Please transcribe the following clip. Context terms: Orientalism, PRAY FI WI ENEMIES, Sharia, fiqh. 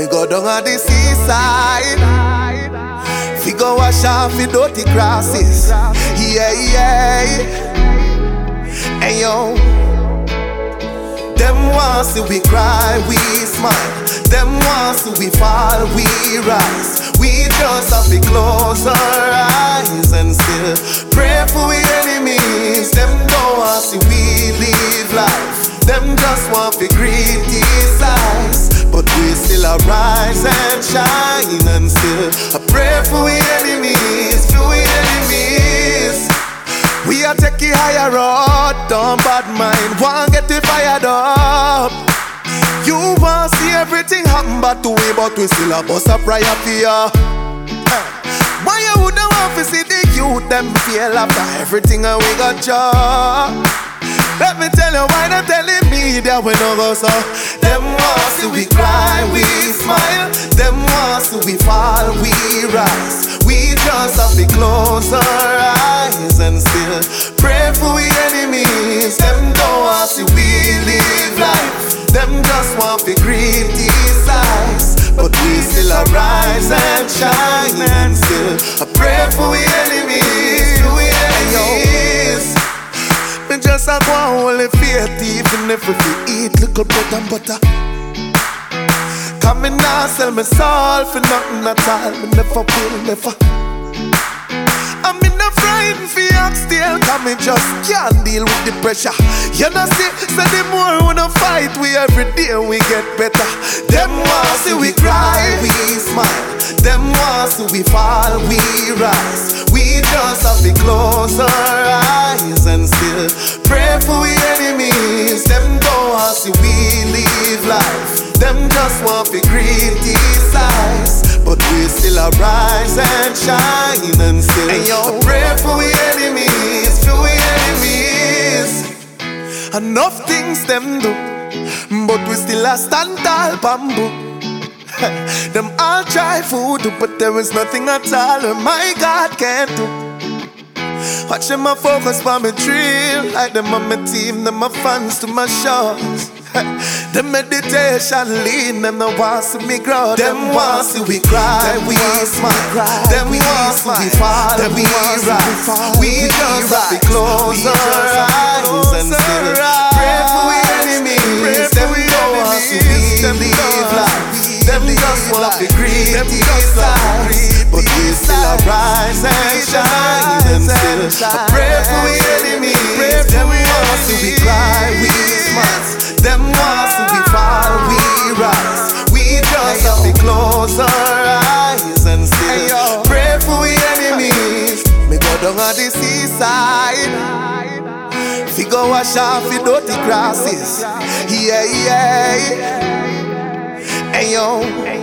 Me go down on the seaside. Fi go wash off the dirty grasses. Yeah, yeah. And yo, them ones who we cry, we smile. Them ones who we fall, we rise. We just have to close our eyes and still pray for we enemies. Them don't want to see we live life. Them just want to greet these eyes. But we still arise and shine and still pray for we enemies, for we enemies. We are taking higher road, don't bad mind, won't get it fired up. You want see everything happen back to way, but we still a bust a prayer for ya. Why you wouldn't want to see the youth them feel after everything and we got ya? Let me tell you why them telling me that we no go so. Them wants to we cry, we smile. Them wants to we fall, we rise. We just have to close our eyes and still pray for we enemies. Them don't want to we live life. Them just want to grieve these eyes, but we still arise and shine and still I pray for we enemies, we enemies. We just have one holy faith, even if we eat little bread and butter. Come in now, sell my soul for nothing at all, me never will, never. I'm in the frightened for still coming, just can't deal with the pressure. You know see, so the more we don't fight, we every day we get better. Them ones who we cry, we smile. Them ones who we fall, we rise. We just have to close our eyes and still pray for we enemies. Them don't want to see we live life. Them just want to grieve these eyes, but we still arise and shine and still pray for we enemies, for we enemies. Enough things them do, but we still a stand tall bamboo. Them all try food, but there is nothing at all my God can do. Watch them a focus for me drill, like them on my team, them my fans to my shows. The meditation lean them the ones who me grow. Them ones who we cry, we smile. Them ones who we fall, we rise. We just have to close our eyes and still pray for we enemies. Them ones who we live life. Them just want to grieve these lies, but we still arise and shine and still pray for we enemies. Them ones who we cry, we smile. Them ones who we fall, we rise. We just have to close our eyes and still pray for we enemies. Me go down on the seaside. Fi go wash off the dirty grasses. Yeah, yeah. And yo,